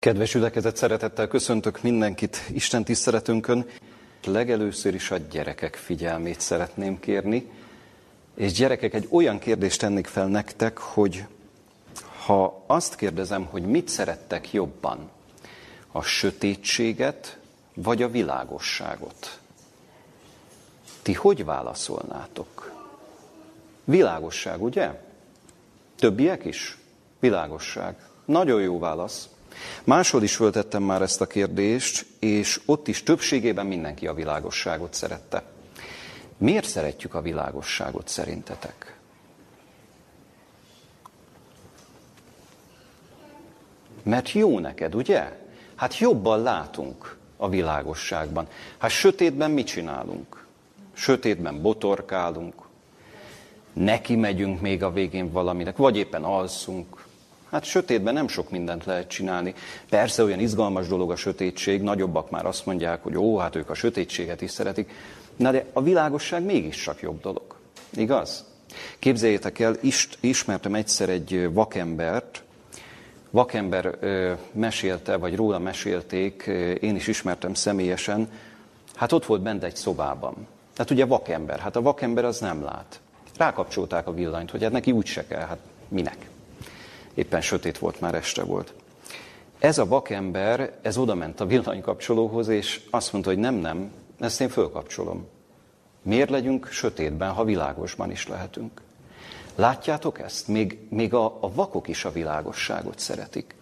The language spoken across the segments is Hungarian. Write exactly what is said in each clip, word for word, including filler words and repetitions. Kedves ülekezet, szeretettel köszöntök mindenkit Isten tiszteletünkön. Legelőször is a gyerekek figyelmét szeretném kérni. És gyerekek, egy olyan kérdést tennék fel nektek, hogy ha azt kérdezem, hogy mit szerettek jobban, a sötétséget vagy a világosságot, ti hogy válaszolnátok? Világosság, ugye? Többiek is? Világosság. Nagyon jó válasz. Máshol is föltettem már ezt a kérdést, és ott is többségében mindenki a világosságot szerette. Miért szeretjük a világosságot szerintetek? Mert jó neked, ugye? Hát jobban látunk a világosságban. Hát sötétben mit csinálunk? Sötétben botorkálunk, neki megyünk még a végén valaminek, vagy éppen alszunk. Hát sötétben nem sok mindent lehet csinálni. Persze olyan izgalmas dolog a sötétség, nagyobbak már azt mondják, hogy ó, hát ők a sötétséget is szeretik. Na de a világosság mégiscsak jobb dolog, igaz? Képzeljétek el, ismertem egyszer egy vakembert. Vakember mesélte, vagy róla mesélték, én is ismertem személyesen. Hát ott volt bent egy szobában. Hát ugye vakember, hát a vakember az nem lát. Rákapcsolták a villanyt, hogy hát neki úgy se kell, hát minek? Éppen sötét volt, már este volt. Ez a vakember, ez odament a villanykapcsolóhoz, és azt mondta, hogy nem, nem, ezt én fölkapcsolom. Miért legyünk sötétben, ha világosban is lehetünk? Látjátok ezt? Még, még a, a vakok is a világosságot szeretik.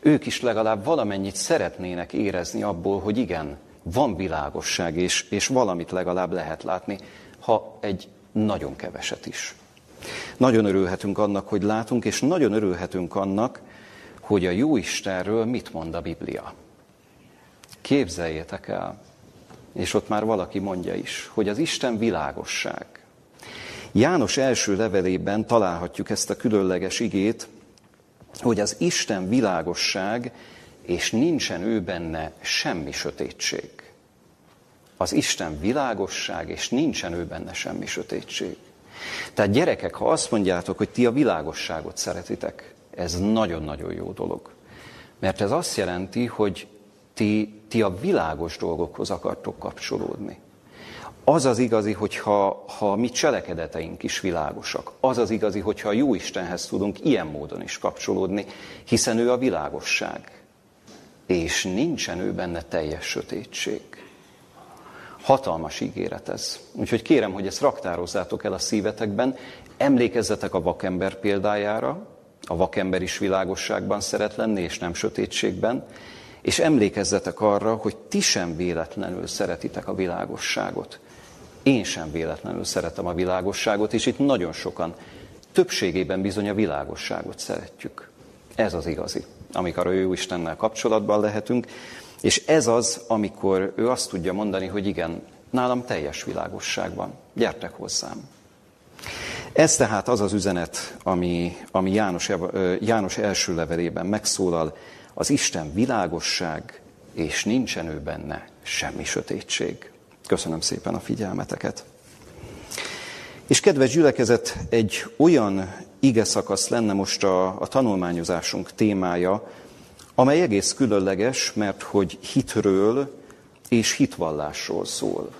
Ők is legalább valamennyit szeretnének érezni abból, hogy igen, van világosság, és, és valamit legalább lehet látni, ha egy nagyon keveset is. Nagyon örülhetünk annak, hogy látunk, és nagyon örülhetünk annak, hogy a jó Istenről mit mond a Biblia. Képzeljétek el, és ott már valaki mondja is, hogy az Isten világosság. János első levelében találhatjuk ezt a különleges igét, hogy az Isten világosság, és nincsen ő benne semmi sötétség. Az Isten világosság, és nincsen ő benne semmi sötétség. Tehát gyerekek, ha azt mondjátok, hogy ti a világosságot szeretitek, ez nagyon-nagyon jó dolog. Mert ez azt jelenti, hogy ti, ti a világos dolgokhoz akartok kapcsolódni. Az az igazi, hogyha ha mi cselekedeteink is világosak. Az az igazi, hogyha a jó Istenhez tudunk ilyen módon is kapcsolódni, hiszen ő a világosság. És nincsen ő benne teljes sötétség. Hatalmas ígéret ez. Úgyhogy kérem, hogy ezt raktározzátok el a szívetekben, emlékezzetek a vakember példájára, a vakember is világosságban szeret lenni, és nem sötétségben, és emlékezzetek arra, hogy ti sem véletlenül szeretitek a világosságot. Én sem véletlenül szeretem a világosságot, és itt nagyon sokan, többségében bizony a világosságot szeretjük. Ez az igazi, amikor a jó Istennel kapcsolatban lehetünk, és ez az, amikor ő azt tudja mondani, hogy igen, nálam teljes világosság van, gyertek hozzám. Ez tehát az az üzenet, ami, ami János, János első levelében megszólal, az Isten világosság, és nincsen ő benne semmi sötétség. Köszönöm szépen a figyelmeteket. És kedves gyülekezet, egy olyan igeszakasz lenne most a, a tanulmányozásunk témája, amely egész különleges, mert hogy hitről és hitvallásról szól.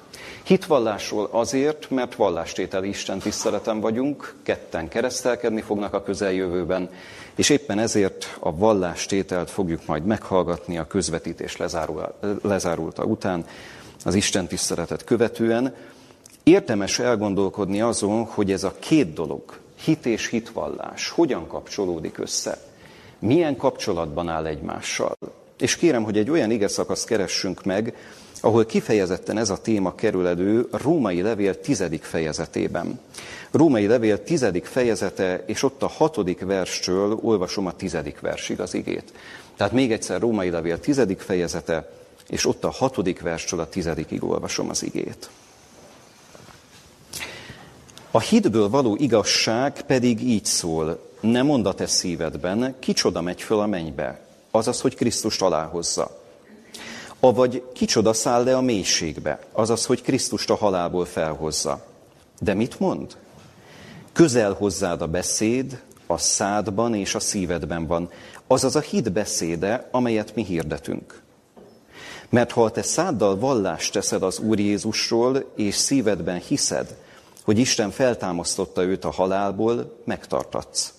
Hitvallásról azért, mert vallástételi Isten tiszteleten vagyunk, ketten keresztelkedni fognak a közeljövőben, és éppen ezért a vallástételt fogjuk majd meghallgatni a közvetítés lezárul, lezárulta után, az Isten tiszteletet követően. Érdemes elgondolkodni azon, hogy ez a két dolog, hit és hitvallás, hogyan kapcsolódik össze. Milyen kapcsolatban áll egymással? És kérem, hogy egy olyan igeszakaszt keressünk meg, ahol kifejezetten ez a téma kerül elő a Római Levél tizedik fejezetében. Római Levél tizedik fejezete, és ott a hatodik verstől olvasom a tizedik versig az igét. Tehát még egyszer Római Levél tizedik fejezete, és ott a hatodik verstől a tizedikig olvasom az igét. A hitből való igazság pedig így szól, ne mondd a te szívedben, kicsoda megy föl a mennybe, azaz, hogy Krisztust aláhozza. Avagy kicsoda száll le a mélységbe, azaz, hogy Krisztust a halálból felhozza. De mit mond? Közel hozzád a beszéd, a szádban és a szívedben van, azaz a hit beszéde, amelyet mi hirdetünk. Mert ha te száddal vallást teszed az Úr Jézusról, és szívedben hiszed, hogy Isten feltámasztotta őt a halálból, megtartatsz.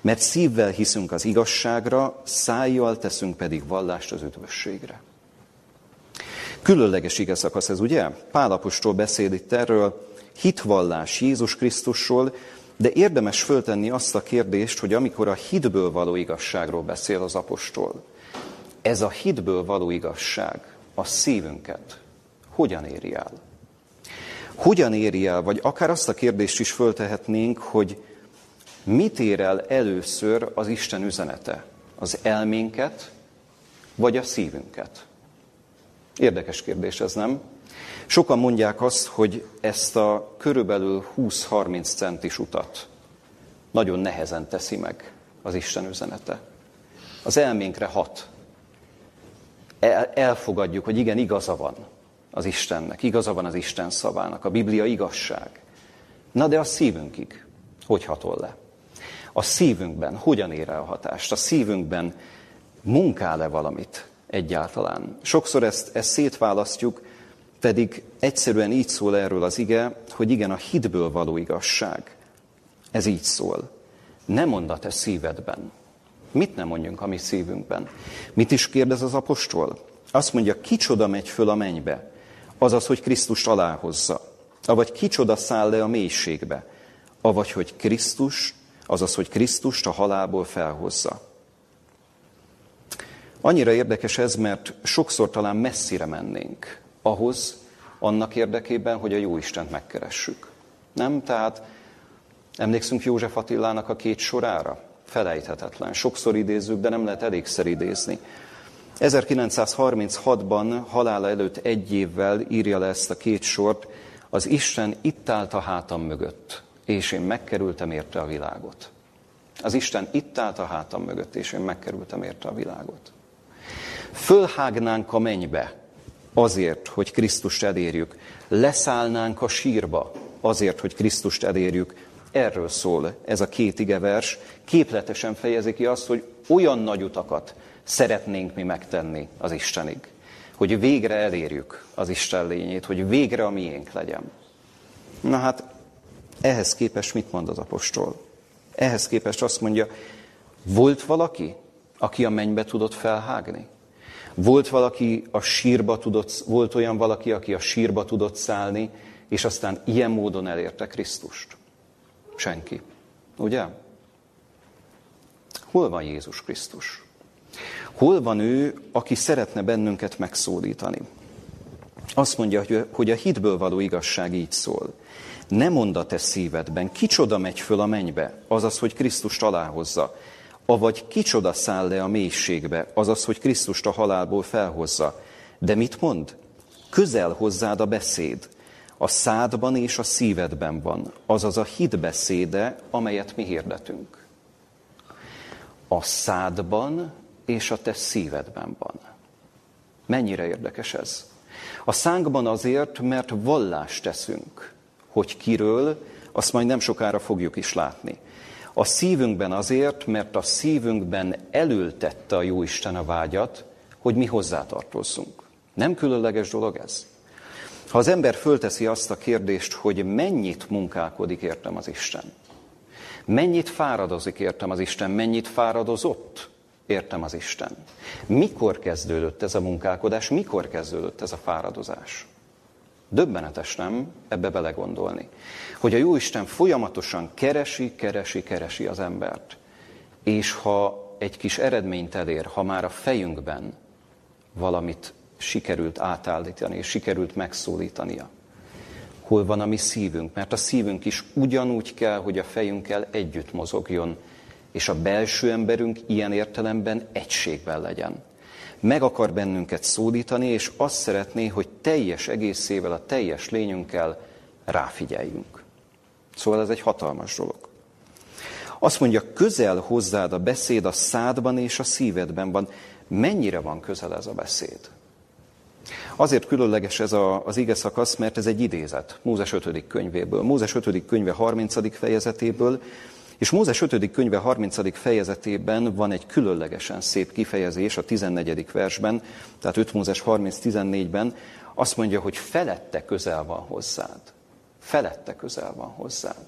Mert szívvel hiszünk az igazságra, szájjal teszünk pedig vallást az üdvösségre. Különleges ige szakasz ez, ugye? Pál apostol beszél itt erről, hitvallás Jézus Krisztusról, de érdemes föltenni azt a kérdést, hogy amikor a hitből való igazságról beszél az apostol, ez a hitből való igazság a szívünket hogyan éri el? Hogyan éri el, vagy akár azt a kérdést is föltehetnénk, hogy mit ér el először az Isten üzenete? Az elménket, vagy a szívünket? Érdekes kérdés ez, nem? Sokan mondják azt, hogy ezt a körülbelül húsz-harminc centis utat nagyon nehezen teszi meg az Isten üzenete. Az elménkre hat. El, elfogadjuk, hogy igen, igaza van az Istennek, igaza van az Isten szavának, a Biblia igazság. Na de a szívünkig hogy hatol le? A szívünkben hogyan ér el hatást? A szívünkben munkál-e valamit egyáltalán? Sokszor ezt, ezt szétválasztjuk, pedig egyszerűen így szól erről az ige, hogy igen, a hitből való igazság. Ez így szól. Ne mondd a te szívedben. Mit nem mondjunk a mi szívünkben? Mit is kérdez az apostol? Azt mondja, kicsoda megy föl a mennybe, azaz, hogy Krisztust aláhozza. Avagy kicsoda száll le a mélységbe, avagy, hogy Krisztus, azaz, hogy Krisztust a halálból felhozza. Annyira érdekes ez, mert sokszor talán messzire mennénk ahhoz, annak érdekében, hogy a jó Istent megkeressük. Nem? Tehát emlékszünk József Attilának a két sorára? Felejthetetlen. Sokszor idézzük, de nem lehet elégszer idézni. ezerkilencszázharminchatban, halála előtt egy évvel írja le ezt a két sort, az Isten itt állt a hátam mögött, és én megkerültem érte a világot. Az Isten itt állt a hátam mögött, és én megkerültem érte a világot. Fölhágnánk a mennybe azért, hogy Krisztust elérjük. Leszállnánk a sírba azért, hogy Krisztust elérjük. Erről szól ez a két igevers. Képletesen fejezi ki azt, hogy olyan nagy utakat szeretnénk mi megtenni az Istenig, hogy végre elérjük az Isten lényét, hogy végre a miénk legyen. Na hát, ehhez képest mit mond az apostol? Ehhez képest azt mondja, volt valaki, aki a mennybe tudott felhágni? Volt valaki a sírba tudott, volt olyan valaki, aki a sírba tudott szállni, és aztán ilyen módon elérte Krisztust? Senki. Ugye? Hol van Jézus Krisztus? Hol van ő, aki szeretne bennünket megszólítani? Azt mondja, hogy a hitből való igazság így szól. Ne mondd a te szívedben, kicsoda megy föl a mennybe, azaz, hogy Krisztust aláhozza. Avagy kicsoda száll le a mélységbe, azaz, hogy Krisztust a halálból felhozza. De mit mond? Közel hozzád a beszéd. A szádban és a szívedben van, azaz a hit beszéde, amelyet mi hirdetünk. A szádban és a te szívedben van. Mennyire érdekes ez? A szánkban azért, mert vallást teszünk, hogy kiről, azt majd nem sokára fogjuk is látni. A szívünkben azért, mert a szívünkben elültette a Jóisten a vágyat, hogy mi hozzátartozzunk. Nem különleges dolog ez? Ha az ember fölteszi azt a kérdést, hogy mennyit munkálkodik értem az Isten, mennyit fáradozik értem az Isten, mennyit fáradozott értem az Isten, mikor kezdődött ez a munkálkodás, mikor kezdődött ez a fáradozás? Döbbenetes, nem? Ebbe belegondolni. Hogy a Jóisten folyamatosan keresi, keresi, keresi az embert. És ha egy kis eredményt elér, ha már a fejünkben valamit sikerült átállítani, és sikerült megszólítania. Hol van a mi szívünk? Mert a szívünk is ugyanúgy kell, hogy a fejünkkel együtt mozogjon, és a belső emberünk ilyen értelemben egységben legyen. Meg akar bennünket szólítani, és azt szeretné, hogy teljes egészével, a teljes lényünkkel ráfigyeljünk. Szóval ez egy hatalmas dolog. Azt mondja, közel hozzád a beszéd a szádban és a szívedben van. Mennyire van közel ez a beszéd? Azért különleges ez a, az ige szakasz, mert ez egy idézet Mózes ötödik könyvéből. Mózes ötödik könyve harmincadik fejezetéből És Mózes ötödik könyve harmincadik fejezetében van egy különlegesen szép kifejezés a tizennegyedik versben, tehát ötödik Mózes harminc tizennégyben, azt mondja, hogy felette közel van hozzád. Felette közel van hozzád.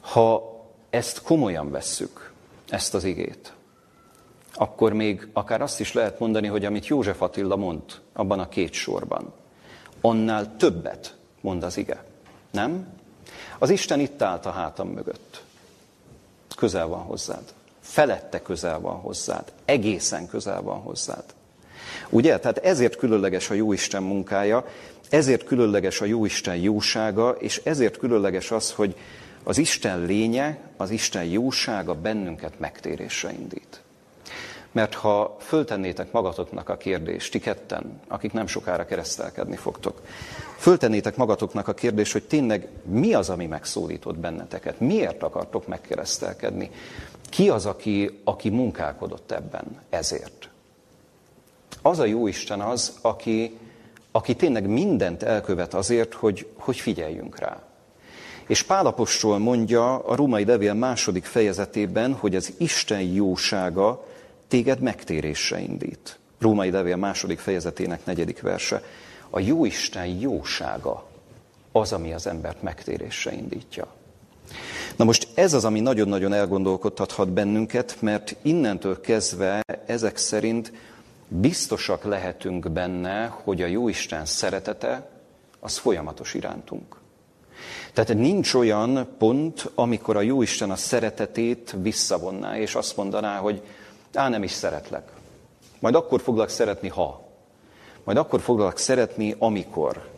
Ha ezt komolyan vesszük, ezt az igét, akkor még akár azt is lehet mondani, hogy amit József Attila mond abban a két sorban, annál többet mond az ige. Nem? Az Isten itt állt a hátam mögött. Közel van hozzád. Felette közel van hozzád. Egészen közel van hozzád. Ugye? Tehát ezért különleges a Jóisten munkája, ezért különleges a Jóisten jósága, és ezért különleges az, hogy az Isten lénye, az Isten jósága bennünket megtérésre indít. Mert ha föltennétek magatoknak a kérdést, ti ketten, akik nem sokára keresztelkedni fogtok, föltennétek magatoknak a kérdést, hogy tényleg mi az, ami megszólított benneteket, miért akartok megkeresztelkedni, ki az, aki, aki munkálkodott ebben ezért. Az a jó Isten az, aki, aki tényleg mindent elkövet azért, hogy, hogy figyeljünk rá. És Pál apostol mondja a római levél második fejezetében, hogy az Isten jósága téged megtérésre indít. Római levél második fejezetének negyedik verse. A Jóisten jósága az, ami az embert megtérésre indítja. Na most ez az, ami nagyon-nagyon elgondolkodtathat bennünket, mert innentől kezdve ezek szerint biztosak lehetünk benne, hogy a Jóisten szeretete az folyamatos irántunk. Tehát nincs olyan pont, amikor a Jóisten a szeretetét visszavonná, és azt mondaná, hogy á, nem is szeretlek. Majd akkor foglak szeretni, ha. Majd akkor foglak szeretni, amikor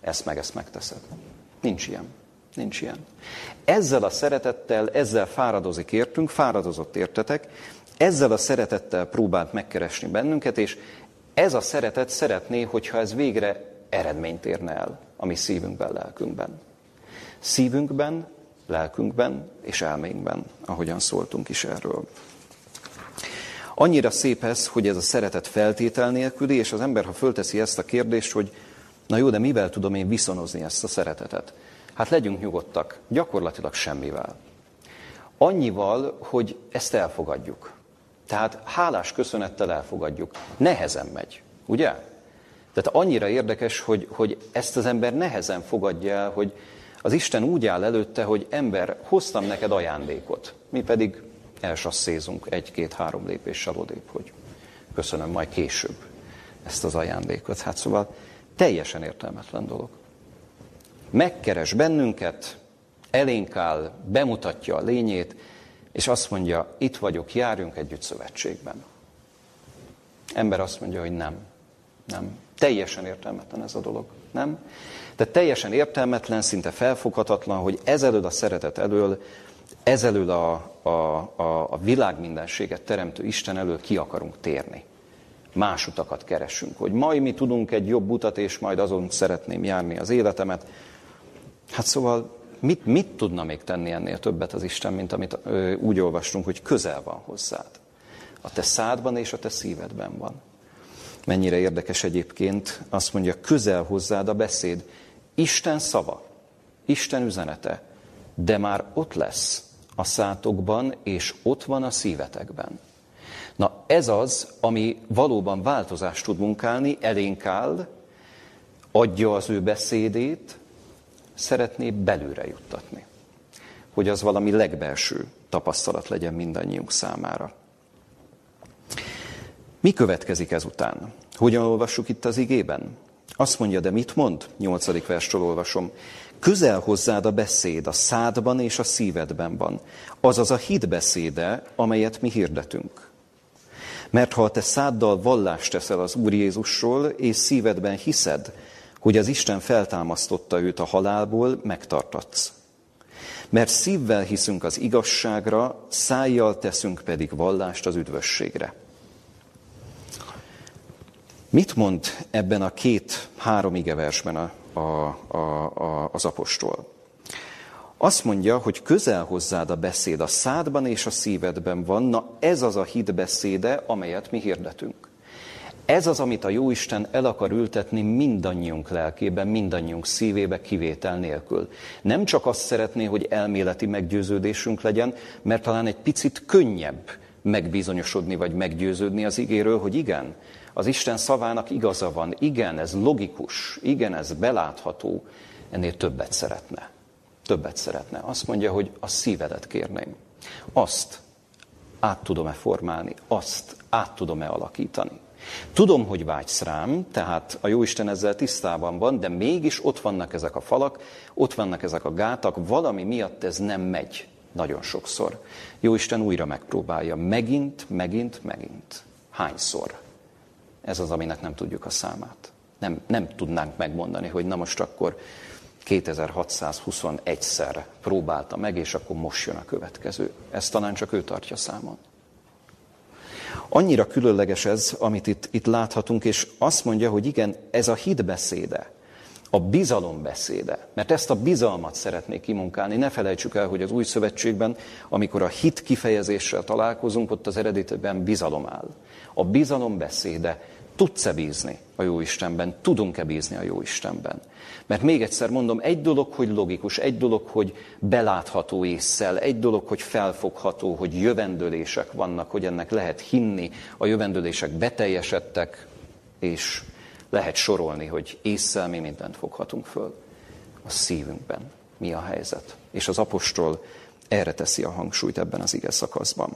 ezt meg ezt megteszed. Nincs ilyen. Nincs ilyen. Ezzel a szeretettel, ezzel fáradozik értünk, fáradozott értetek, ezzel a szeretettel próbált megkeresni bennünket, és ez a szeretet szeretné, hogyha ez végre eredményt érne el a mi szívünkben, lelkünkben. Szívünkben, lelkünkben és elménkben, ahogyan szóltunk is erről. Annyira szép ez, hogy ez a szeretet feltétel nélküli, és az ember, ha fölteszi ezt a kérdést, hogy na jó, de mivel tudom én viszonozni ezt a szeretetet? Hát legyünk nyugodtak, gyakorlatilag semmivel. Annyival, hogy ezt elfogadjuk. Tehát hálás köszönettel elfogadjuk. Nehezen megy, ugye? Tehát annyira érdekes, hogy, hogy ezt az ember nehezen fogadja el, hogy az Isten úgy áll előtte, hogy ember, hoztam neked ajándékot, mi pedig elsasszézunk egy-két-három lépéssel odébb, hogy köszönöm majd később ezt az ajándékot. Hát szóval teljesen értelmetlen dolog. Megkeres bennünket, elénk áll, bemutatja a lényét, és azt mondja, itt vagyok, járjunk együtt szövetségben. Ember azt mondja, hogy nem, nem. Teljesen értelmetlen ez a dolog, nem? De teljesen értelmetlen, szinte felfoghatatlan, hogy ez elől a szeretet elől, ez elől a, a, a, a világ mindenséget teremtő Isten elől ki akarunk térni. Más utakat keresünk, hogy majd mi tudunk egy jobb utat, és majd azon szeretném járni az életemet. Hát szóval mit, mit tudna még tenni ennél többet az Isten, mint amit ö, úgy olvastunk, hogy közel van hozzád. A te szádban és a te szívedben van. Mennyire érdekes egyébként, azt mondja, közel hozzád a beszéd. Isten szava, Isten üzenete, de már ott lesz a szátokban, és ott van a szívetekben. Na ez az, ami valóban változást tud munkálni, elénk áll, adja az ő beszédét, szeretné belőle juttatni. Hogy az valami legbelső tapasztalat legyen mindannyiunk számára. Mi következik ezután? Hogyan olvassuk itt az igében? Azt mondja, de mit mond? nyolcadik verstől olvasom. Közel hozzád a beszéd, a szádban és a szívedben van, azaz a hit beszéde, amelyet mi hirdetünk. Mert ha te száddal vallást teszel az Úr Jézusról, és szívedben hiszed, hogy az Isten feltámasztotta őt a halálból, megtartatsz. Mert szívvel hiszünk az igazságra, szájjal teszünk pedig vallást az üdvösségre. Mit mond ebben a két-három igeversben a A, a, a, az apostol? Azt mondja, hogy közel hozzád a beszéd, a szádban és a szívedben van, na ez az a hit beszéde, amelyet mi hirdetünk. Ez az, amit a Jóisten el akar ültetni mindannyiunk lelkében, mindannyiunk szívébe kivétel nélkül. Nem csak azt szeretné, hogy elméleti meggyőződésünk legyen, mert talán egy picit könnyebb megbizonyosodni vagy meggyőződni az igéről, hogy igen, az Isten szavának igaza van, igen, ez logikus, igen, ez belátható, ennél többet szeretne. Többet szeretne. Azt mondja, hogy a szívedet kérném. Azt át tudom-e formálni, azt át tudom-e alakítani. Tudom, hogy vágysz rám, tehát a Jóisten ezzel tisztában van, de mégis ott vannak ezek a falak, ott vannak ezek a gátak, valami miatt ez nem megy nagyon sokszor. Jóisten újra megpróbálja, megint, megint, megint. Hányszor? Ez az, aminek nem tudjuk a számát. Nem, nem tudnánk megmondani, hogy na most akkor kétezer-hatszázhuszonegyszer próbálta meg, és akkor most jön a következő. Ezt talán csak ő tartja számon. Annyira különleges ez, amit itt, itt láthatunk, és azt mondja, hogy igen, ez a hit beszéde, a bizalom beszéde, mert ezt a bizalmat szeretnék kimunkálni. Ne felejtsük el, hogy az Új Szövetségben, amikor a hit kifejezéssel találkozunk, ott az eredetben bizalom áll. A bizalom beszéde, tudsz-e bízni a Jóistenben, tudunk-e bízni a Jóistenben. Mert még egyszer mondom, egy dolog, hogy logikus, egy dolog, hogy belátható ésszel, egy dolog, hogy felfogható, hogy jövendőlések vannak, hogy ennek lehet hinni, a jövendőlések beteljesedtek, és lehet sorolni, hogy ésszel mi mindent foghatunk föl. A szívünkben mi a helyzet. És az apostol erre teszi a hangsúlyt ebben az ige szakaszban.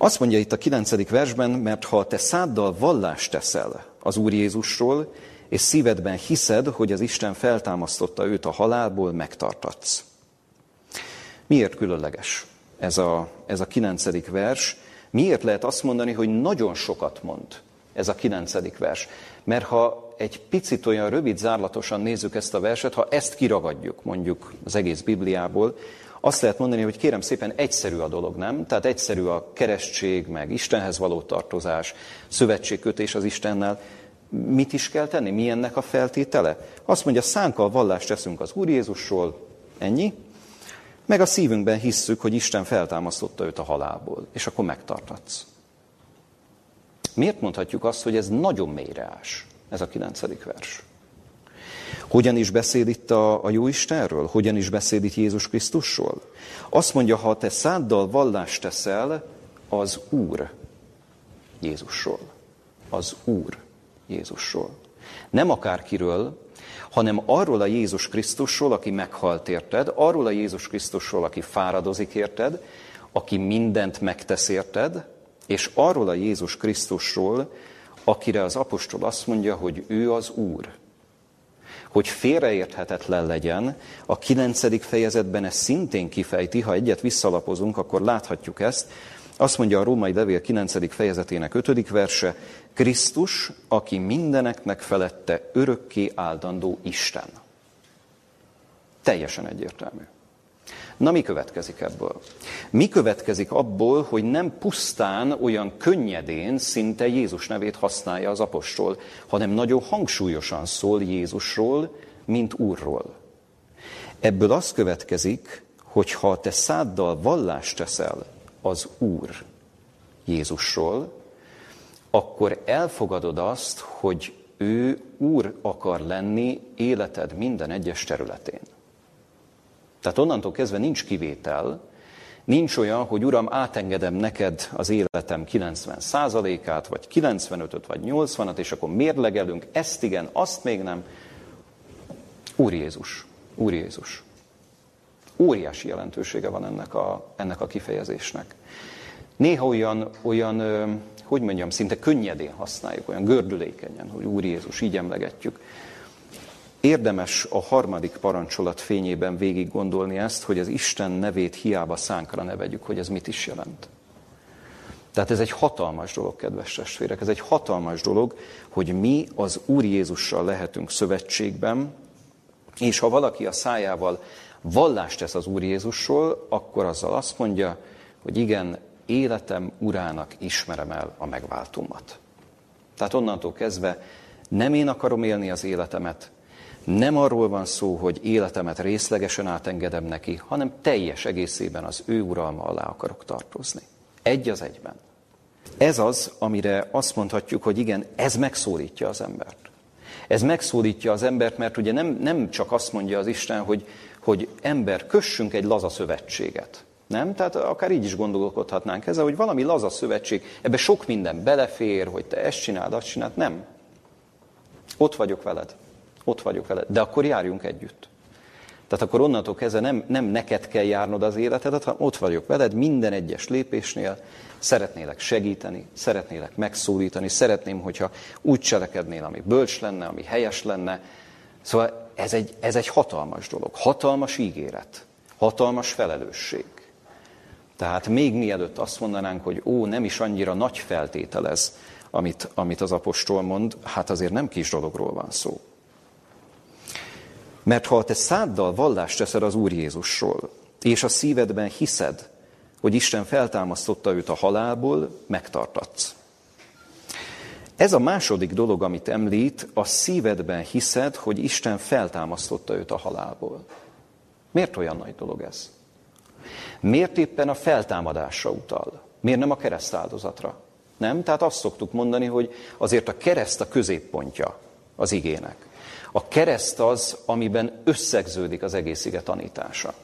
Azt mondja itt a kilencedik versben, mert ha te száddal vallást teszel az Úr Jézusról, és szívedben hiszed, hogy az Isten feltámasztotta őt a halálból, megtartatsz. Miért különleges ez a, ez a kilencedik vers? Miért lehet azt mondani, hogy nagyon sokat mond ez a kilencedik vers? Mert ha egy picit olyan rövid zárlatosan nézzük ezt a verset, ha ezt kiragadjuk mondjuk az egész Bibliából, azt lehet mondani, hogy kérem szépen egyszerű a dolog, nem? Tehát egyszerű a keresztség, meg Istenhez való tartozás, szövetségkötés az Istennel. Mit is kell tenni? Mi ennek a feltétele? Azt mondja, szánkkal vallást teszünk az Úr Jézusról, ennyi, meg a szívünkben hisszük, hogy Isten feltámasztotta őt a halálból, és akkor megtartatsz. Miért mondhatjuk azt, hogy ez nagyon mélyreás, ez a kilencedik vers? Hogyan is beszél itt a, a Jóistenről? Hogyan is beszél itt Jézus Krisztusról? Azt mondja, ha te száddal vallást teszel, az Úr Jézusról. Az Úr Jézusról. Nem akárkiről, hanem arról a Jézus Krisztusról, aki meghalt érted, arról a Jézus Krisztusról, aki fáradozik érted, aki mindent megtesz érted, és arról a Jézus Krisztusról, akire az apostol azt mondja, hogy ő az Úr. Hogy félreérthetetlen legyen, a kilencedik fejezetben ez szintén kifejti, ha egyet visszalapozunk, akkor láthatjuk ezt. Azt mondja a Római Levél kilencedik fejezetének ötödik verse, Krisztus, aki mindeneknek felette örökké áldandó Isten. Teljesen egyértelmű. Na, mi következik ebből? Mi következik abból, hogy nem pusztán olyan könnyedén szinte Jézus nevét használja az apostol, hanem nagyon hangsúlyosan szól Jézusról, mint Úrról. Ebből az következik, hogy ha te száddal vallást teszel az Úr Jézusról, akkor elfogadod azt, hogy ő Úr akar lenni életed minden egyes területén. Tehát onnantól kezdve nincs kivétel, nincs olyan, hogy Uram, átengedem neked az életem kilencven százalékát, vagy kilencvenötöt, vagy nyolcvanat, és akkor mérlegelünk, ezt igen, azt még nem. Úr Jézus, Úr Jézus. Óriási jelentősége van ennek a, ennek a kifejezésnek. Néha olyan, olyan, hogy mondjam, szinte könnyedén használjuk, olyan gördülékenyen, hogy Úr Jézus, így emlegetjük. Érdemes a harmadik parancsolat fényében végig gondolni ezt, hogy az Isten nevét hiába szánkra ne vegyük, hogy ez mit is jelent. Tehát ez egy hatalmas dolog, kedves testvérek, ez egy hatalmas dolog, hogy mi az Úr Jézussal lehetünk szövetségben, és ha valaki a szájával vallást tesz az Úr Jézusról, akkor azzal azt mondja, hogy igen, életem Urának ismerem el a megváltómat. Tehát onnantól kezdve nem én akarom élni az életemet, nem arról van szó, hogy életemet részlegesen átengedem neki, hanem teljes egészében az ő uralma alá akarok tartozni. Egy az egyben. Ez az, amire azt mondhatjuk, hogy igen, ez megszólítja az embert. Ez megszólítja az embert, mert ugye nem, nem csak azt mondja az Isten, hogy, hogy ember, kössünk egy laza szövetséget. Nem? Tehát akár így is gondolkodhatnánk ezzel, hogy valami laza szövetség, ebbe sok minden belefér, hogy te ezt csináld, azt csináld. Nem. Ott vagyok veled. Ott vagyok veled. De akkor járjunk együtt. Tehát akkor onnantól kezdve nem, nem neked kell járnod az életedet, hanem ott vagyok veled minden egyes lépésnél, szeretnélek segíteni, szeretnélek megszólítani, szeretném, hogyha úgy cselekednél, ami bölcs lenne, ami helyes lenne. Szóval ez egy, ez egy hatalmas dolog, hatalmas ígéret, hatalmas felelősség. Tehát még mielőtt azt mondanánk, hogy ó, nem is annyira nagy feltétel ez, amit, amit az apostol mond, hát azért nem kis dologról van szó. Mert ha te száddal vallást teszed az Úr Jézusról, és a szívedben hiszed, hogy Isten feltámasztotta őt a halálból, megtartatsz. Ez a második dolog, amit említ, a szívedben hiszed, hogy Isten feltámasztotta őt a halálból. Miért olyan nagy dolog ez? Miért éppen a feltámadásra utal? Miért nem a keresztáldozatra? Nem? Tehát azt szoktuk mondani, hogy azért a kereszt a középpontja az igének. A kereszt az, amiben összegződik az egész ige tanítása.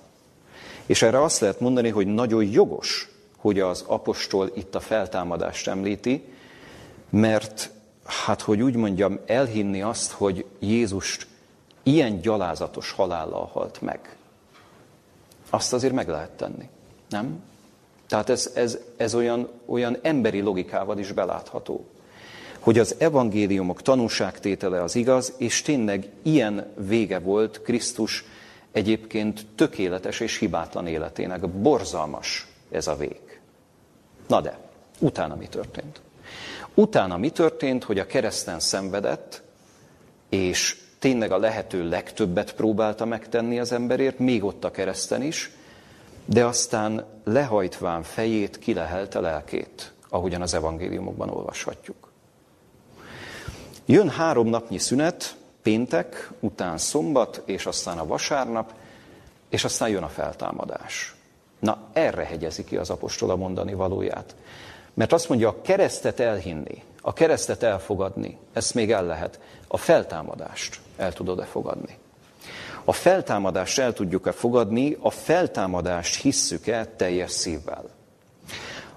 És erre azt lehet mondani, hogy nagyon jogos, hogy az apostol itt a feltámadást említi, mert, hát hogy úgy mondjam, elhinni azt, hogy Jézust ilyen gyalázatos halállal halt meg. Azt azért meg lehet tenni, nem? Tehát ez, ez, ez olyan, olyan emberi logikával is belátható, hogy az evangéliumok tanúságtétele az igaz, és tényleg ilyen vége volt Krisztus egyébként tökéletes és hibátlan életének. Borzalmas ez a vég. Na de, utána mi történt? Utána mi történt, hogy a kereszten szenvedett, és tényleg a lehető legtöbbet próbálta megtenni az emberért, még ott a kereszten is, de aztán lehajtván fejét kilehelte lelkét, ahogyan az evangéliumokban olvashatjuk. Jön három napnyi szünet, péntek, után szombat, és aztán a vasárnap, és aztán jön a feltámadás. Na, erre hegyezi ki az apostol a mondani valóját. Mert azt mondja, a keresztet elhinni, a keresztet elfogadni, ezt még el lehet. A feltámadást el tudod-e fogadni? A feltámadást el tudjuk-e fogadni, a feltámadást hisszük-e teljes szívvel?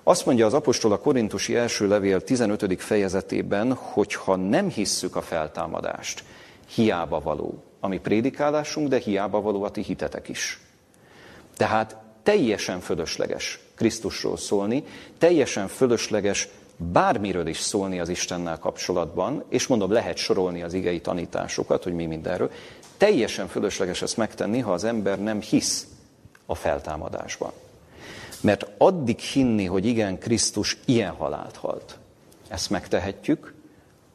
Azt mondja az apostol a korintusi első levél tizenötödik fejezetében, hogy ha nem hisszük a feltámadást, hiába való a mi prédikálásunk, de hiába való a ti hitetek is. Tehát teljesen fölösleges Krisztusról szólni, teljesen fölösleges bármiről is szólni az Istennel kapcsolatban, és mondom, lehet sorolni az igei tanításokat, hogy mi mindenről. Teljesen fölösleges ezt megtenni, ha az ember nem hisz a feltámadásban. Mert addig hinni, hogy igen, Krisztus ilyen halált halt. Ezt megtehetjük,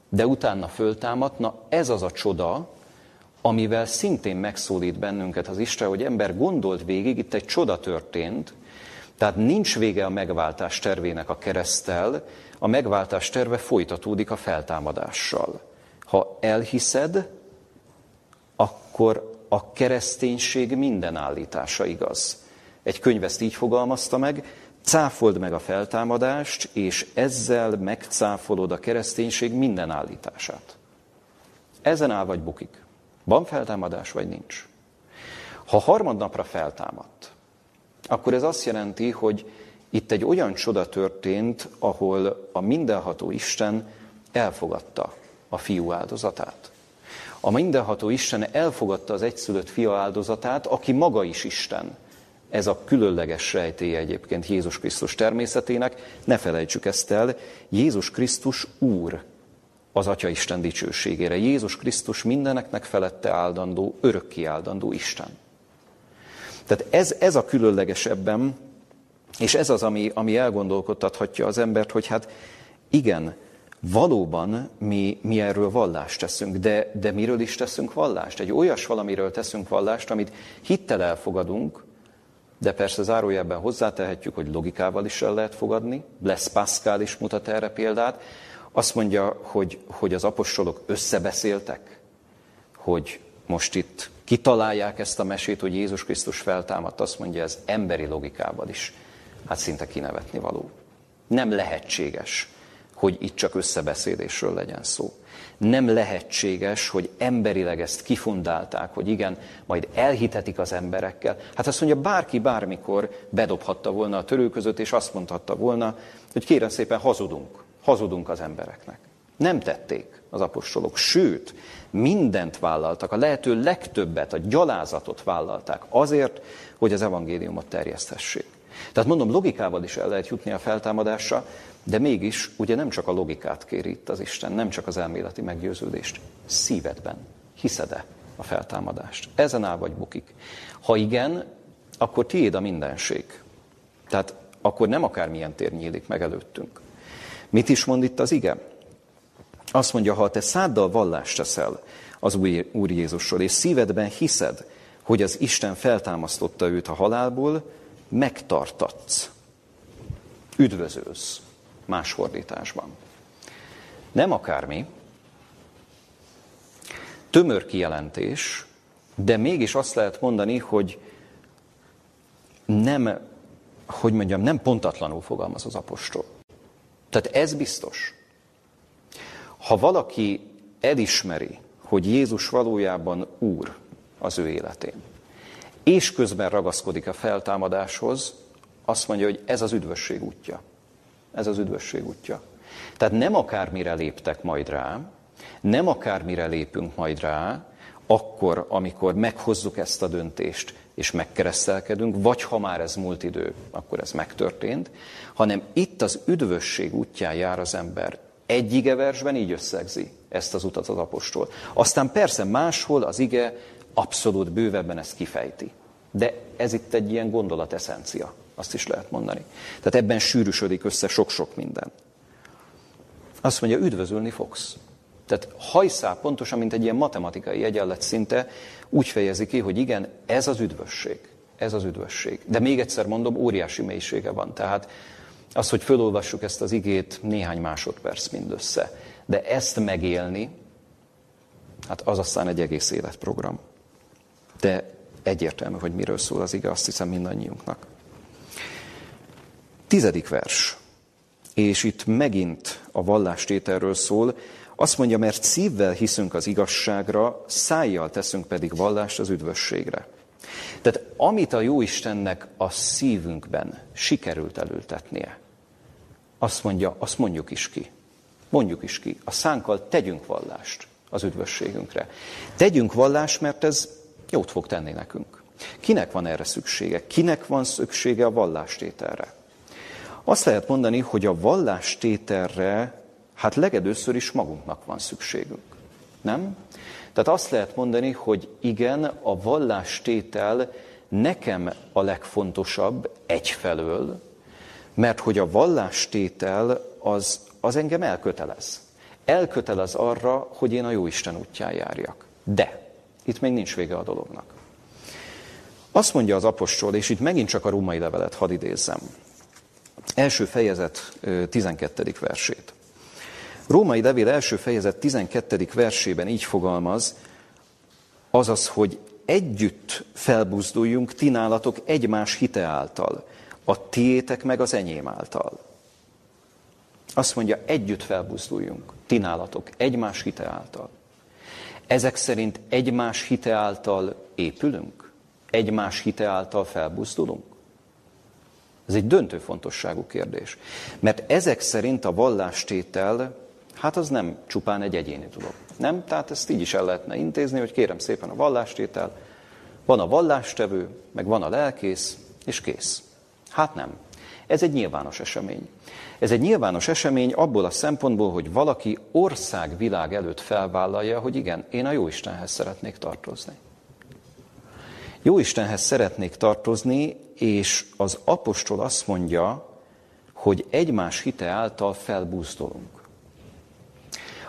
de utána föltámadna, ez az a csoda, amivel szintén megszólít bennünket az Isten, hogy ember, gondolt végig, itt egy csoda történt, tehát nincs vége a megváltás tervének a kereszttel, a megváltás terve folytatódik a feltámadással. Ha elhiszed, akkor a kereszténység minden állítása igaz. Egy könyv ezt így fogalmazta meg, cáfold meg a feltámadást, és ezzel megcáfolod a kereszténység minden állítását. Ezen áll vagy bukik. Van feltámadás, vagy nincs. Ha harmadnapra feltámadt, akkor ez azt jelenti, hogy itt egy olyan csoda történt, ahol a mindenható Isten elfogadta a fiú áldozatát. A mindenható Isten elfogadta az egyszülött fia áldozatát, aki maga is Isten. Ez a különleges rejtélye egyébként Jézus Krisztus természetének, ne felejtsük ezt el, Jézus Krisztus Úr az Atyaisten dicsőségére. Jézus Krisztus mindeneknek felette áldandó, örökké áldandó Isten. Tehát ez, ez a különleges ebben, és ez az, ami, ami elgondolkodtathatja az embert, hogy hát igen, valóban mi, mi erről vallást teszünk, de, de miről is teszünk vallást? Egy olyas valamiről teszünk vallást, amit hittel elfogadunk, de persze zárójelben hozzátehetjük, hogy logikával is el lehet fogadni. Blaise Pascal is mutat erre példát. Azt mondja, hogy, hogy az apostolok összebeszéltek, hogy most itt kitalálják ezt a mesét, hogy Jézus Krisztus feltámadt. Azt mondja, ez emberi logikával is. Hát szinte kinevetni való. Nem lehetséges, hogy itt csak összebeszélésről legyen szó. Nem lehetséges, hogy emberileg ezt kifundálták, hogy igen, majd elhitetik az emberekkel. Hát azt mondja, bárki bármikor bedobhatta volna a törő között, és azt mondhatta volna, hogy kérem szépen hazudunk, hazudunk az embereknek. Nem tették az apostolok, sőt, mindent vállaltak, a lehető legtöbbet, a gyalázatot vállalták azért, hogy az evangéliumot terjeszthessék. Tehát mondom, logikával is el lehet jutni a feltámadásra, de mégis ugye nem csak a logikát kér itt az Isten, nem csak az elméleti meggyőződést. Szívedben hiszed-e a feltámadást? Ezen áll vagy bukik. Ha igen, akkor tiéd a mindenség. Tehát akkor nem akármilyen tér nyílik meg előttünk. Mit is mond itt az ige? Azt mondja, ha te száddal vallást teszel az Úr Jézusról, és szívedben hiszed, hogy az Isten feltámasztotta őt a halálból, megtartatsz, üdvözölsz más fordításban. Nem akármi, tömör kijelentés, de mégis azt lehet mondani, hogy nem, hogy mondjam, nem pontatlanul fogalmaz az apostol. Tehát ez biztos. Ha valaki elismeri, hogy Jézus valójában Úr az ő életén, és közben ragaszkodik a feltámadáshoz, azt mondja, hogy ez az üdvösség útja. Ez az üdvösség útja. Tehát nem akármire léptek majd rá, nem akármire lépünk majd rá, akkor, amikor meghozzuk ezt a döntést, és megkeresztelkedünk, vagy ha már ez múlt idő, akkor ez megtörtént, hanem itt az üdvösség útján jár az ember. Egy igeversben így összegzi ezt az utat az apostol. Aztán persze máshol az ige abszolút bővebben ezt kifejti. De ez itt egy ilyen gondolateszencia, azt is lehet mondani. Tehát ebben sűrűsödik össze sok-sok minden. Azt mondja, üdvözölni fogsz. Tehát hajszál pontosan, mint egy ilyen matematikai egyenlet szinte, úgy fejezi ki, hogy igen, ez az üdvösség. Ez az üdvösség. De még egyszer mondom, óriási mélysége van. Tehát az, hogy fölolvassuk ezt az igét, néhány másodperc mindössze. De ezt megélni, hát az aztán egy egész életprogram. De egyértelmű, hogy miről szól az ige, azt hiszem mindannyiunknak. Tizedik vers, és itt megint a vallástételről szól, azt mondja, mert szívvel hiszünk az igazságra, szájjal teszünk pedig vallást az üdvösségre. Tehát amit a Jóistennek a szívünkben sikerült elültetnie, azt mondja, azt mondjuk is ki. Mondjuk is ki. A szánkkal tegyünk vallást az üdvösségünkre. Tegyünk vallást, mert ez jót fog tenni nekünk. Kinek van erre szüksége? Kinek van szüksége a vallástételre? Azt lehet mondani, hogy a vallástételre hát legedőször is magunknak van szükségünk. Nem? Tehát azt lehet mondani, hogy igen, a vallástétel nekem a legfontosabb egyfelől, mert hogy a vallástétel az, az engem elkötelez. Elkötelez arra, hogy én a Jóisten útján járjak. De itt még nincs vége a dolognak. Azt mondja az apostol, és itt megint csak a római levelet hadd idézzem. Első fejezet tizenkettedik versét. Római levél első fejezet tizenkettedik versében így fogalmaz, azaz, hogy együtt felbuzduljunk ti nálatok egymás hite által, a tiétek meg az enyém által. Azt mondja, együtt felbuzduljunk ti nálatok egymás hite által. Ezek szerint egymás hite által épülünk? Egymás hite által felbuzdulunk? Ez egy döntő fontosságú kérdés. Mert ezek szerint a vallástétel, hát az nem csupán egy egyéni dolog. Nem? Tehát ezt így is el lehetne intézni, hogy kérem szépen a vallástétel, van a vallástevő, meg van a lelkész, és kész. Hát nem. Ez egy nyilvános esemény. Ez egy nyilvános esemény abból a szempontból, hogy valaki országvilág előtt felvállalja, hogy igen, én a Jóistenhez szeretnék tartozni. Jóistenhez szeretnék tartozni, és az apostol azt mondja, hogy egymás hite által felbúzdolunk.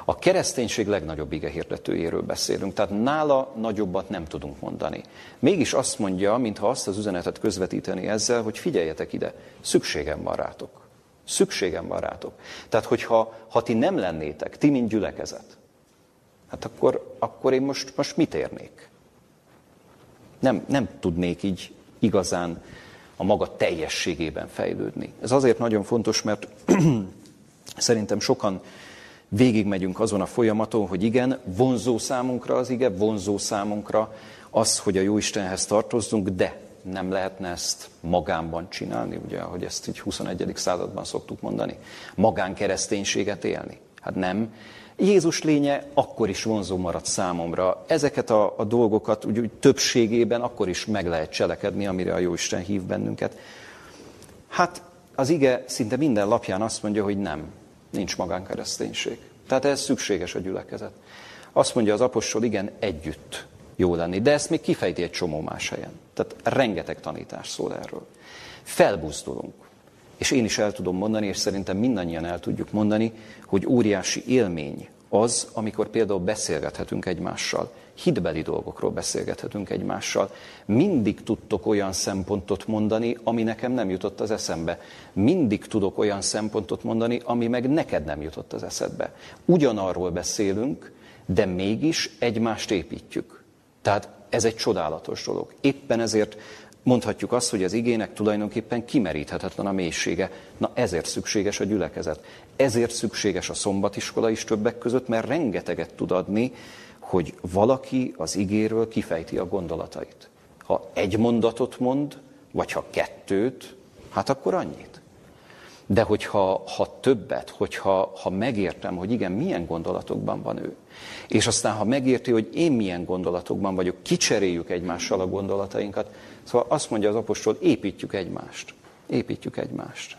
A kereszténység legnagyobb igehirdetőjéről beszélünk, tehát nála nagyobbat nem tudunk mondani. Mégis azt mondja, mintha azt az üzenetet közvetíteni ezzel, hogy figyeljetek ide, szükségem van rátok. Szükségem van rátok. Tehát, hogyha ha ti nem lennétek, ti mint gyülekezet, hát akkor, akkor én most, most mit érnék? Nem, nem tudnék így igazán a maga teljességében fejlődni. Ez azért nagyon fontos, mert szerintem sokan végigmegyünk azon a folyamaton, hogy igen, vonzó számunkra az ige, vonzó számunkra az, hogy a Jóistenhez tartozzunk, de nem lehetne ezt magánban csinálni, ugye, ahogy ezt így huszonegyedik században szoktuk mondani. Magánkereszténységet élni. Hát nem. Jézus lénye akkor is vonzó maradt számomra. Ezeket a, a dolgokat úgy, úgy többségében akkor is meg lehet cselekedni, amire a Jóisten hív bennünket. Hát az ige szinte minden lapján azt mondja, hogy nem, nincs magánkereszténység. Tehát ez szükséges a gyülekezet. Azt mondja az apostol, igen, együtt jó lenni, de ezt még kifejti egy csomó más helyen. Tehát rengeteg tanítás szól erről. Felbuzdulunk. És én is el tudom mondani, és szerintem mindannyian el tudjuk mondani, hogy óriási élmény az, amikor például beszélgethetünk egymással. Hitbeli dolgokról beszélgethetünk egymással. Mindig tudtok olyan szempontot mondani, ami nekem nem jutott az eszembe. Mindig tudok olyan szempontot mondani, ami meg neked nem jutott az eszedbe. Ugyanarról beszélünk, de mégis egymást építjük. Tehát ez egy csodálatos dolog. Éppen ezért mondhatjuk azt, hogy az igének tulajdonképpen kimeríthetetlen a mélysége. Na ezért szükséges a gyülekezet. Ezért szükséges a szombatiskola is többek között, mert rengeteget tud adni, hogy valaki az igéről kifejti a gondolatait. Ha egy mondatot mond, vagy ha kettőt, hát akkor annyit. De hogyha ha többet, hogyha ha megértem, hogy igen, milyen gondolatokban van ő, és aztán ha megérti, hogy én milyen gondolatokban vagyok, kicseréljük egymással a gondolatainkat. Szóval azt mondja az apostol, építjük egymást. Építjük egymást.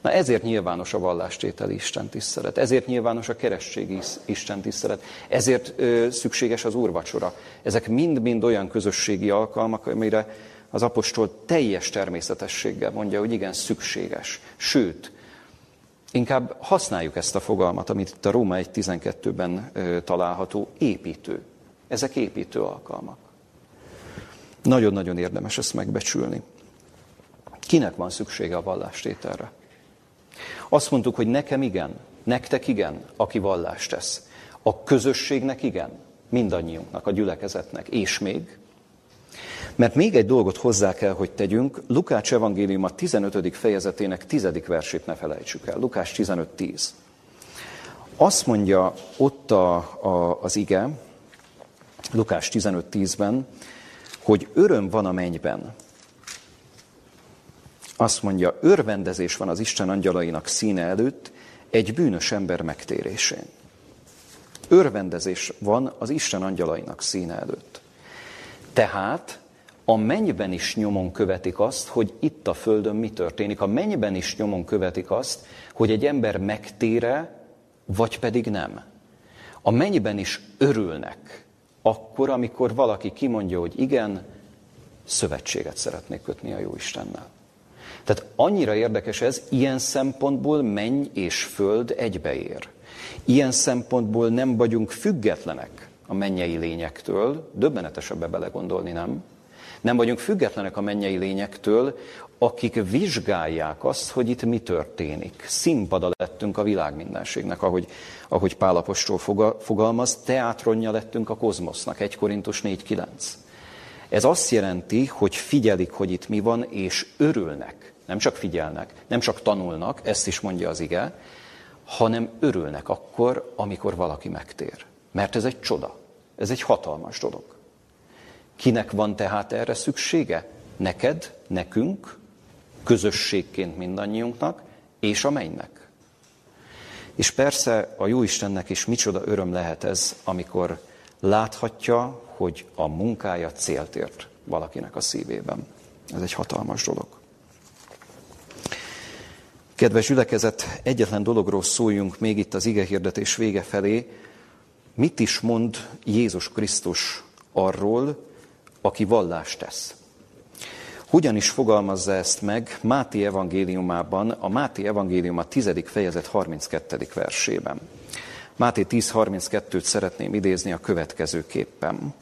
Na ezért nyilvános a vallástételi istentisztelet, ezért nyilvános a keresztségi istentisztelet, ezért ö, szükséges az úrvacsora. Ezek mind-mind olyan közösségi alkalmak, amire az apostol teljes természetességgel mondja, hogy igen, szükséges. Sőt, inkább használjuk ezt a fogalmat, amit itt a Róma egy tizenkettőben található, építő. Ezek építő alkalmak. Nagyon-nagyon érdemes ezt megbecsülni. Kinek van szüksége a vallástételre? Azt mondtuk, hogy nekem igen, nektek igen, aki vallást tesz. A közösségnek igen, mindannyiunknak, a gyülekezetnek, és még. Mert még egy dolgot hozzá kell, hogy tegyünk, Lukács evangéliuma tizenötödik fejezetének tizedik versét ne felejtsük el. Lukás tizenöt tíz. Azt mondja ott a, a, az ige, Lukás tizenöt tízben, hogy öröm van a mennyben. Azt mondja, örvendezés van az Isten angyalainak színe előtt egy bűnös ember megtérésén. Örvendezés van az Isten angyalainak színe előtt. Tehát a mennyben is nyomon követik azt, hogy itt a földön mi történik. A mennyben is nyomon követik azt, hogy egy ember megtére, vagy pedig nem. A mennyben is örülnek akkor, amikor valaki kimondja, hogy igen, szövetséget szeretnék kötni a Jóistennel. Tehát annyira érdekes ez, ilyen szempontból menny és föld egybeér. Ilyen szempontból nem vagyunk függetlenek a mennyei lényektől, döbbenetesebb belegondolni, nem? Nem vagyunk függetlenek a mennyei lényektől, akik vizsgálják azt, hogy itt mi történik. Színpada lettünk a világ mindenségnek, ahogy, ahogy Pál apostol fogalmaz, teátronja lettünk a kozmosznak, egy Korintus négy kilenc. Ez azt jelenti, hogy figyelik, hogy itt mi van, és örülnek. Nem csak figyelnek, nem csak tanulnak, ezt is mondja az ige, hanem örülnek akkor, amikor valaki megtér. Mert ez egy csoda, ez egy hatalmas dolog. Kinek van tehát erre szüksége? Neked, nekünk, közösségként mindannyiunknak, és a mennynek. És persze a Jóistennek is micsoda öröm lehet ez, amikor láthatja, hogy a munkája célt ért valakinek a szívében. Ez egy hatalmas dolog. Kedves gyülekezet, egyetlen dologról szóljunk még itt az igehirdetés vége felé. Mit is mond Jézus Krisztus arról, aki vallást tesz? Hogyan is fogalmazza ezt meg Máté evangéliumában, a Máté evangélium a tizedik fejezet harminckettedik versében. Máté tíz harminckettőt szeretném idézni a következőképpen.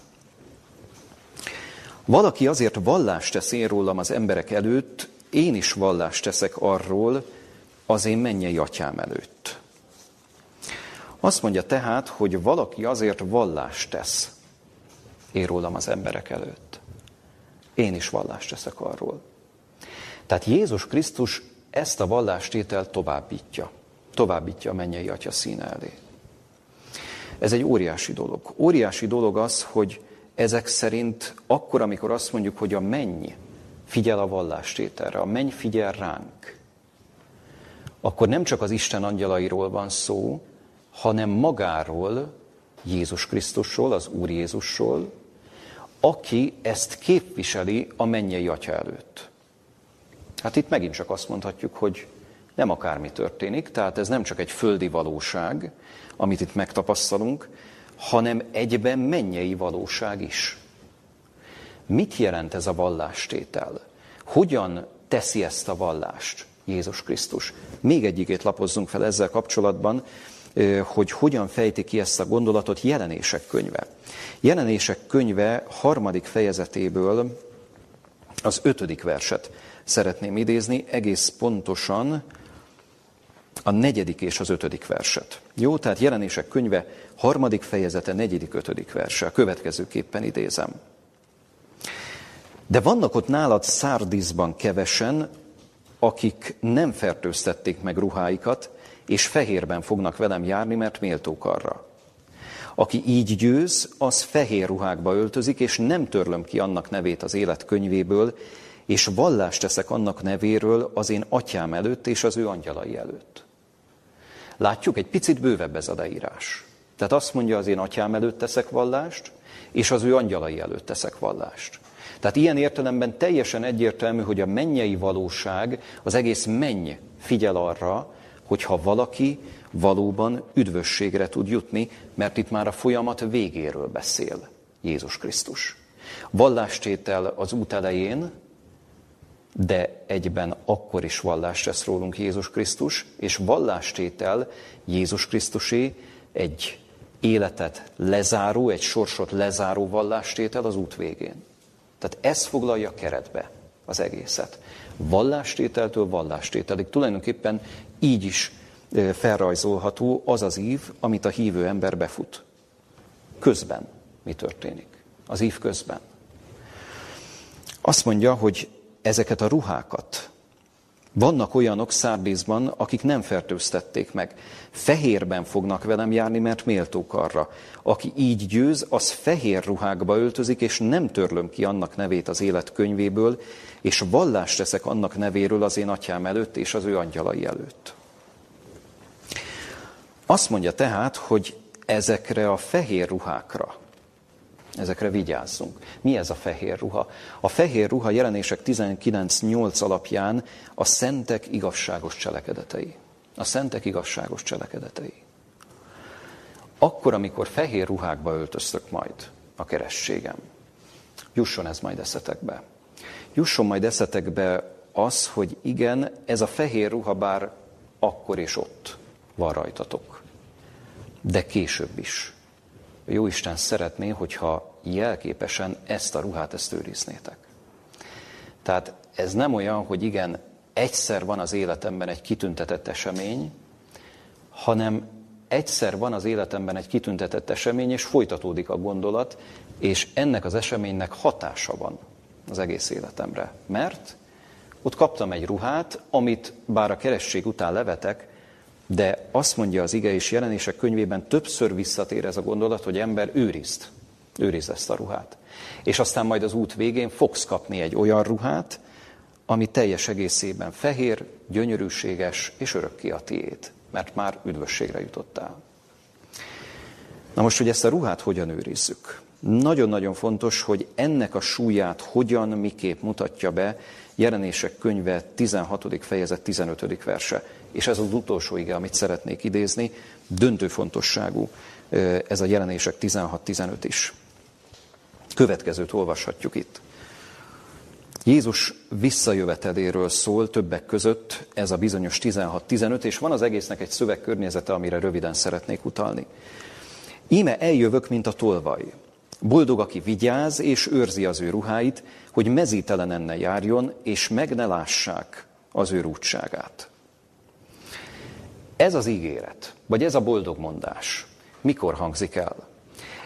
Valaki azért vallást tesz én rólam az emberek előtt, én is vallást teszek arról az én mennyei atyám előtt. Azt mondja tehát, hogy valaki azért vallást tesz én rólam az emberek előtt. Én is vallást teszek arról. Tehát Jézus Krisztus ezt a vallástételt továbbítja. Továbbítja a mennyei atya színe elé. Ez egy óriási dolog. Óriási dolog az, hogy ezek szerint akkor, amikor azt mondjuk, hogy a menny figyel a vallástételre, a menny figyel ránk, akkor nem csak az Isten angyalairól van szó, hanem magáról, Jézus Krisztusról, az Úr Jézusról, aki ezt képviseli a mennyei atya előtt. Hát itt megint csak azt mondhatjuk, hogy nem akármi történik, tehát ez nem csak egy földi valóság, amit itt megtapasztalunk, hanem egyben mennyei valóság is. Mit jelent ez a vallástétel? Hogyan teszi ezt a vallást Jézus Krisztus? Még egy igét lapozzunk fel ezzel kapcsolatban, hogy hogyan fejti ki ezt a gondolatot Jelenések könyve. Jelenések könyve harmadik fejezetéből az ötödik verset szeretném idézni, egész pontosan a negyedik és az ötödik verset. Jó, tehát Jelenések könyve harmadik fejezete, negyedik, ötödik verse. A következőképpen idézem. De vannak ott nálad Szárdíszban kevesen, akik nem fertőztették meg ruháikat, és fehérben fognak velem járni, mert méltók arra. Aki így győz, az fehér ruhákba öltözik, és nem törlöm ki annak nevét az élet könyvéből, és vallást teszek annak nevéről az én atyám előtt és az ő angyalai előtt. Látjuk, egy picit bővebb ez a leírás. Tehát azt mondja, az én atyám előtt teszek vallást, és az ő angyalai előtt teszek vallást. Tehát ilyen értelemben teljesen egyértelmű, hogy a mennyei valóság, az egész menny figyel arra, hogyha valaki valóban üdvösségre tud jutni, mert itt már a folyamat végéről beszél Jézus Krisztus. Vallástétel az út elején, de egyben akkor is vallást tesz rólunk Jézus Krisztus, és vallástétel Jézus Krisztusé egy életet lezáró, egy sorsot lezáró vallástétel az út végén. Tehát ez foglalja keretbe az egészet. Vallástételtől vallástételig. Tulajdonképpen így is felrajzolható az az ív, amit a hívő ember befut. Közben mi történik? Az ív közben. Azt mondja, hogy ezeket a ruhákat. Vannak olyanok Szárdíszban, akik nem fertőztették meg. Fehérben fognak velem járni, mert méltók arra. Aki így győz, az fehér ruhákba öltözik, és nem törlöm ki annak nevét az élet könyvéből, és vallást teszek annak nevéről az én atyám előtt és az ő angyalai előtt. Azt mondja tehát, hogy ezekre a fehér ruhákra, ezekre vigyázzunk. Mi ez a fehér ruha? A fehér ruha Jelenések tizenkilenc nyolc alapján a szentek igazságos cselekedetei. A szentek igazságos cselekedetei. Akkor, amikor fehér ruhákba öltöztök majd a kerességem, jusson ez majd eszetekbe. Jusson majd eszetekbe az, hogy igen, ez a fehér ruha bár akkor és ott van rajtatok, de később is. Jó Isten szeretné, hogyha jelképesen ezt a ruhát, ezt őriznétek. Tehát ez nem olyan, hogy igen, egyszer van az életemben egy kitüntetett esemény, hanem egyszer van az életemben egy kitüntetett esemény, és folytatódik a gondolat, és ennek az eseménynek hatása van az egész életemre. Mert ott kaptam egy ruhát, amit bár a keresztség után levetek, de azt mondja az ige és Jelenések könyvében többször visszatér ez a gondolat, hogy ember őrizd, őrizd ezt a ruhát. És aztán majd az út végén fogsz kapni egy olyan ruhát, ami teljes egészében fehér, gyönyörűséges és örökké a tiéd, mert már üdvösségre jutottál. Na most, hogy ezt a ruhát hogyan őrizzük? Nagyon-nagyon fontos, hogy ennek a súlyát hogyan, miképp mutatja be Jelenések könyve tizenhatodik fejezet tizenötödik verse. És ez az utolsó ige, amit szeretnék idézni, döntő fontosságú ez a Jelenések tizenhat tizenöt is. Következőt olvashatjuk itt. Jézus visszajöveteléről szól többek között ez a bizonyos tizenhat tizenöt, és van az egésznek egy szövegkörnyezete, amire röviden szeretnék utalni. Íme eljövök, mint a tolvaj. Boldog, aki vigyáz és őrzi az ő ruháit, hogy mezítelenen ne járjon, és meg ne lássák az ő rútságát. Ez az ígéret, vagy ez a boldogmondás, mikor hangzik el?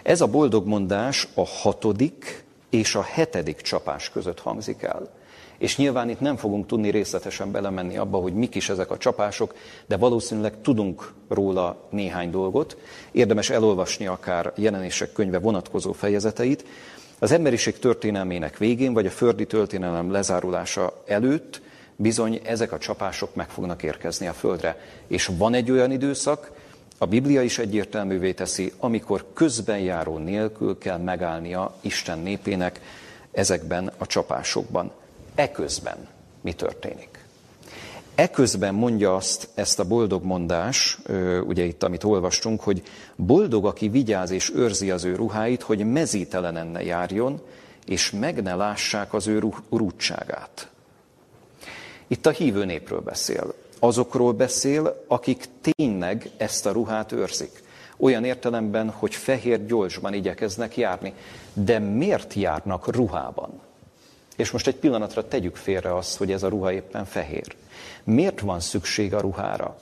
Ez a boldogmondás a hatodik és a hetedik csapás között hangzik el. És nyilván itt nem fogunk tudni részletesen belemenni abba, hogy mik is ezek a csapások, de valószínűleg tudunk róla néhány dolgot. Érdemes elolvasni akár Jelenések könyve vonatkozó fejezeteit. Az emberiség történelmének végén, vagy a földi történelem lezárulása előtt bizony ezek a csapások meg fognak érkezni a földre. És van egy olyan időszak, a Biblia is egyértelművé teszi, amikor közbenjáró nélkül kell megállnia Isten népének ezekben a csapásokban. Eközben mi történik? Eközben mondja azt, ezt a boldog mondás, ugye itt, amit olvastunk, hogy boldog, aki vigyáz és őrzi az ő ruháit, hogy mezítelen ne járjon, és meg ne lássák az ő urútságát. Itt a hívő népről beszél. Azokról beszél, akik tényleg ezt a ruhát őrzik. Olyan értelemben, hogy fehér gyolcsban igyekeznek járni. De miért járnak ruhában? És most egy pillanatra tegyük félre azt, hogy ez a ruha éppen fehér. Miért van szükség a ruhára?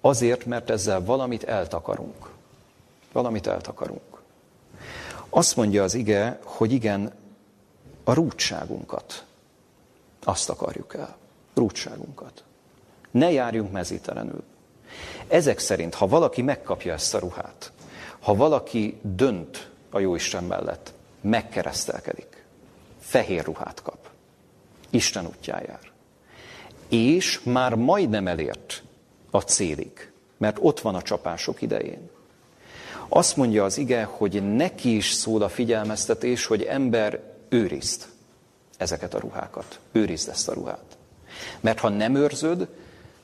Azért, mert ezzel valamit eltakarunk. Valamit eltakarunk. Azt mondja az ige, hogy igen, a rútságunkat. Azt takarjuk el. Rútságunkat. Ne járjunk mezítelenül. Ezek szerint, ha valaki megkapja ezt a ruhát, ha valaki dönt a Jóisten mellett, megkeresztelkedik, fehér ruhát kap, Isten útján jár, és már majdnem elért a célig, mert ott van a csapások idején. Azt mondja az ige, hogy neki is szól a figyelmeztetés, hogy ember, őrizd ezeket a ruhákat, őrizd ezt a ruhát. Mert ha nem őrzöd,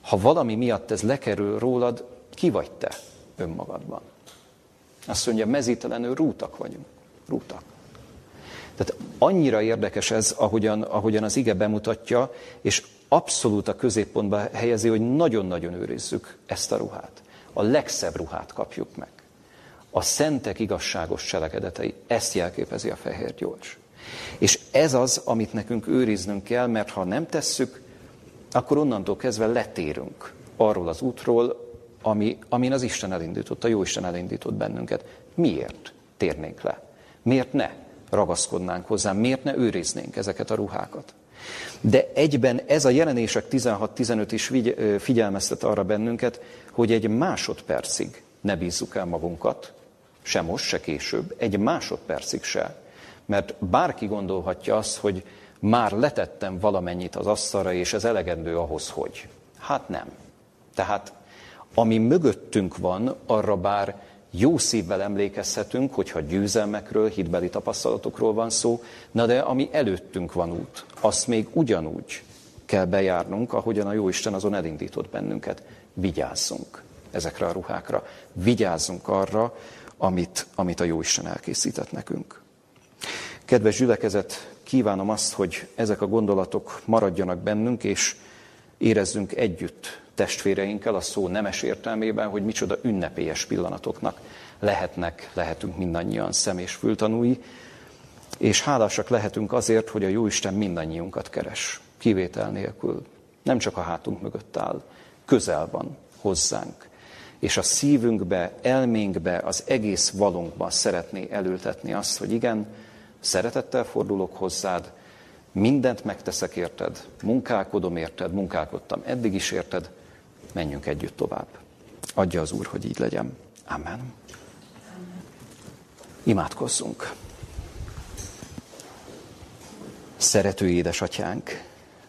ha valami miatt ez lekerül rólad, ki vagy te önmagadban? Azt mondja, mezítelenül rútak vagyunk. Rútak. Tehát annyira érdekes ez, ahogyan, ahogyan az ige bemutatja, és abszolút a középpontba helyezi, hogy nagyon-nagyon őrizzük ezt a ruhát. A legszebb ruhát kapjuk meg. A szentek igazságos cselekedetei, ezt jelképezi a fehér gyolcs. És ez az, amit nekünk őriznünk kell, mert ha nem tesszük, akkor onnantól kezdve letérünk arról az útról, ami, amin az Isten elindított, a Jóisten elindított bennünket. Miért térnénk le? Miért ne ragaszkodnánk hozzá? Miért ne őriznénk ezeket a ruhákat? De egyben ez a Jelenések tizenhat tizenöt is figy- figyelmeztet arra bennünket, hogy egy másodpercig ne bízzuk el magunkat, se most, se később, egy másodpercig se. Mert bárki gondolhatja azt, hogy már letettem valamennyit az asztalra, és ez elegendő ahhoz, hogy. Hát nem. Tehát ami mögöttünk van, arra bár jó szívvel emlékezhetünk, hogyha győzelmekről, hitbeli tapasztalatokról van szó, na de ami előttünk van út, azt még ugyanúgy kell bejárnunk, ahogyan a Jóisten azon elindított bennünket. Vigyázzunk ezekre a ruhákra. Vigyázzunk arra, amit, amit a Jóisten elkészített nekünk. Kedves gyülekezet, kívánom azt, hogy ezek a gondolatok maradjanak bennünk, és érezzünk együtt testvéreinkkel a szó nemes értelmében, hogy micsoda ünnepélyes pillanatoknak lehetnek, lehetünk mindannyian szem- és fültanúi, és hálásak lehetünk azért, hogy a Jóisten mindannyiunkat keres, kivétel nélkül. Nem csak a hátunk mögött áll, közel van hozzánk, és a szívünkbe, elménkbe, az egész valunkban szeretné elültetni azt, hogy igen, szeretettel fordulok hozzád, mindent megteszek érted, munkálkodom érted, munkálkodtam eddig is érted, menjünk együtt tovább. Adja az Úr, hogy így legyen. Amen. Imádkozzunk. Szerető édesatyánk,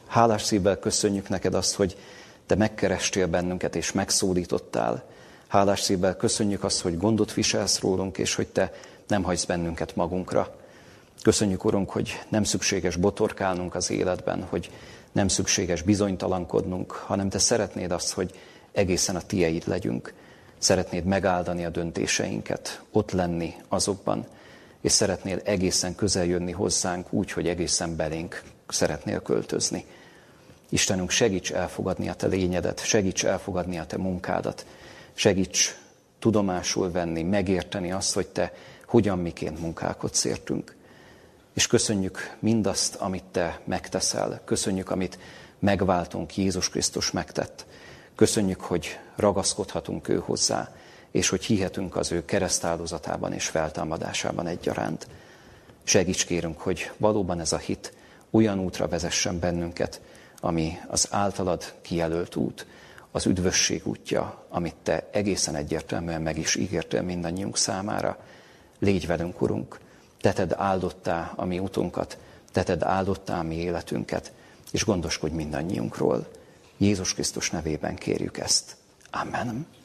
hálás szívvel köszönjük neked azt, hogy te megkerestél bennünket és megszólítottál. Hálás szívvel köszönjük azt, hogy gondot viselsz rólunk, és hogy te nem hagysz bennünket magunkra. Köszönjük, Urunk, hogy nem szükséges botorkálnunk az életben, hogy nem szükséges bizonytalankodnunk, hanem te szeretnéd azt, hogy egészen a tieid legyünk. Szeretnéd megáldani a döntéseinket, ott lenni azokban, és szeretnél egészen közel jönni hozzánk úgy, hogy egészen belénk szeretnél költözni. Istenünk, segíts elfogadni a te lényedet, segíts elfogadni a te munkádat, segíts tudomásul venni, megérteni azt, hogy te hogyan, miként munkálkodsz értünk. És köszönjük mindazt, amit te megteszel. Köszönjük, amit megváltunk, Jézus Krisztus megtett. Köszönjük, hogy ragaszkodhatunk ő hozzá, és hogy hihetünk az ő keresztáldozatában és feltámadásában egyaránt. Segíts kérünk, hogy valóban ez a hit olyan útra vezessen bennünket, ami az általad kijelölt út, az üdvösség útja, amit Te egészen egyértelműen meg is ígértél mindannyiunk számára. Légy velünk, Urunk, Te tedd áldottá a mi utunkat, Te tedd áldottá a mi életünket, és gondoskodj mindannyiunkról. Jézus Krisztus nevében kérjük ezt. Amen.